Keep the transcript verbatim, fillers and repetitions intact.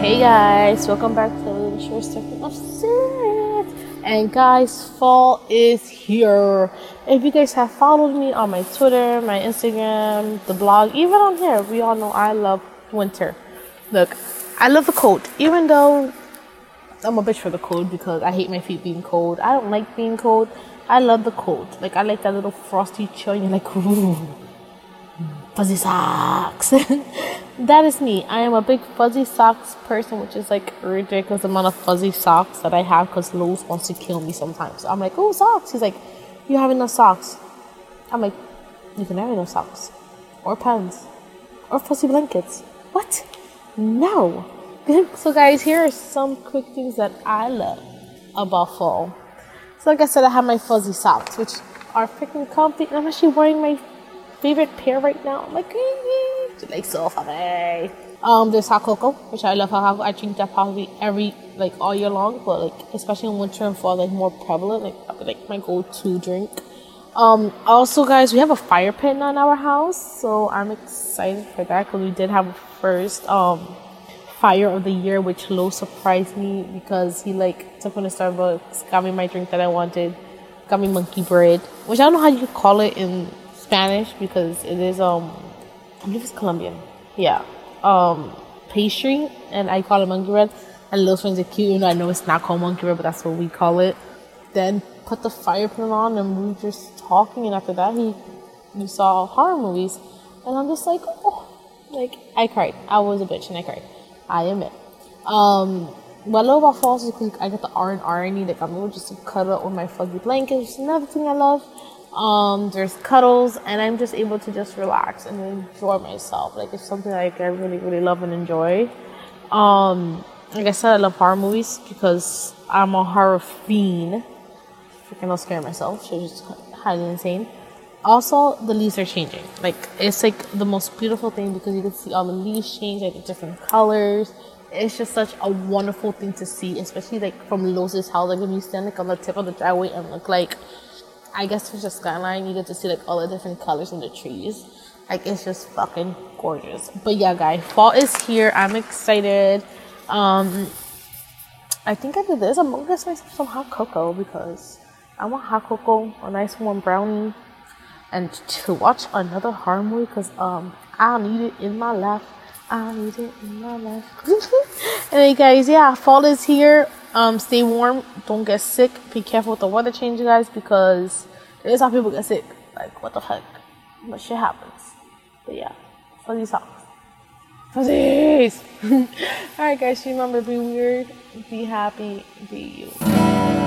Hey guys, welcome back to the Short Second of Science. And guys, fall is here. If you guys have followed me on my Twitter, my Instagram, the blog, even on here, we all know I love winter. Look, I love the cold, even though I'm a bitch for the cold because I hate my feet being cold. I don't like being cold. I love the cold. Like, I like that little frosty chill and you're like, ooh, fuzzy socks. That is me. I am a big fuzzy socks person, which is like a ridiculous amount of fuzzy socks that I have because Lowe's wants to kill me sometimes. So I'm like, oh, socks. He's like, you have enough socks. I'm like, you can have enough socks. Or pens. Or fuzzy blankets. What? No. So guys, here are some quick things that I love about fall. So like I said, I have my fuzzy socks, which are freaking comfy. And I'm actually wearing my favorite pair right now. I'm like, like so funny. Um, there's hot cocoa, which I love. Hot cocoa, I drink that probably every like all year long, but like especially in winter and fall, like more prevalent. Like probably like my go-to drink. Um, also, guys, we have a fire pit on our house, so I'm excited for that because we did have a first um fire of the year, which Lo surprised me because he like took me to Starbucks, got me my drink that I wanted, got me monkey bread, which I don't know how you call it in Spanish because it is um. I believe it's Colombian, yeah, um, pastry, and I call it monkey bread, and Lil Friends are cute, and I know it's not called monkey bread, but that's what we call it. Then put the fire pit on, and we were just talking, and after that, he, we saw horror movies, and I'm just like, oh, like, I cried, I was a bitch, and I cried, I admit. Um, what I love about fall is because I get the R and R I need, like, I'm able just to cuddle with my fuzzy blanket, which is another thing I love. Um, there's cuddles, and I'm just able to just relax and enjoy myself. Like, it's something like I really, really love and enjoy. Um, like I said, I love horror movies because I'm a horror fiend. Freaking don't scare myself. She was just highly insane. Also, the leaves are changing. Like, it's like the most beautiful thing because you can see all the leaves change, like the different colors. It's just such a wonderful thing to see, especially like from Lose's house. Like, when you stand like on the tip of the driveway and look like, I guess it's just skyline, you get to see like all the different colors in the trees. Like, it's just fucking gorgeous. But yeah, guys, fall is here. I'm excited. Um, I think I did this. I'm gonna get myself some hot cocoa because I want hot cocoa, a nice warm brownie, and to watch another horror movie because um, I need it in my life. I need it in my life. Anyway, guys, yeah, fall is here. Um, stay warm, don't get sick, be careful with the weather change, guys, because there's how people get sick. Like, what the heck? But shit happens. But yeah, fuzzy socks. Fuzzies! Alright guys, remember, be weird, be happy, be you.